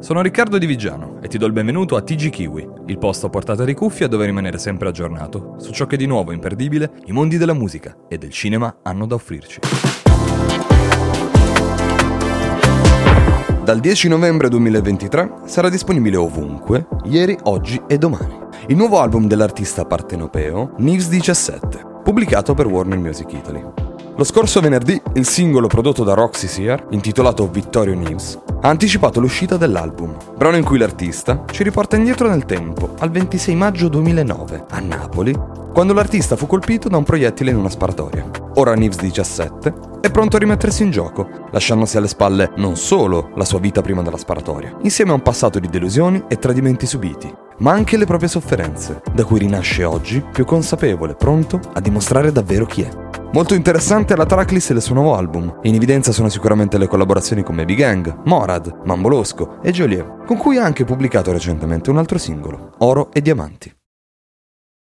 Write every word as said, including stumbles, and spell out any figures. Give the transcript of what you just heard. Sono Riccardo Di Vigiano e ti do il benvenuto a T G Kiwi, il posto a portata di cuffia dove rimanere sempre aggiornato su ciò che di nuovo imperdibile i mondi della musica e del cinema hanno da offrirci. Dal dieci novembre duemilaventitré sarà disponibile ovunque, ieri, oggi e domani, il nuovo album dell'artista partenopeo Nevez diciassette, pubblicato per Warner Music Italy. Lo scorso venerdì, il singolo prodotto da Roxy Sear, intitolato Vittorio Nevez, ha anticipato l'uscita dell'album, brano in cui l'artista ci riporta indietro nel tempo, al ventisei maggio duemilanove, a Napoli, quando l'artista fu colpito da un proiettile in una sparatoria. Ora Nevez diciassette è pronto a rimettersi in gioco, lasciandosi alle spalle non solo la sua vita prima della sparatoria, insieme a un passato di delusioni e tradimenti subiti, ma anche le proprie sofferenze, da cui rinasce oggi più consapevole, pronto a dimostrare davvero chi è. Molto interessante è la tracklist del suo nuovo album. In evidenza sono sicuramente le collaborazioni con Baby Gang, Morad, Mambolosco e Geolier, con cui ha anche pubblicato recentemente un altro singolo, Oro e Diamanti.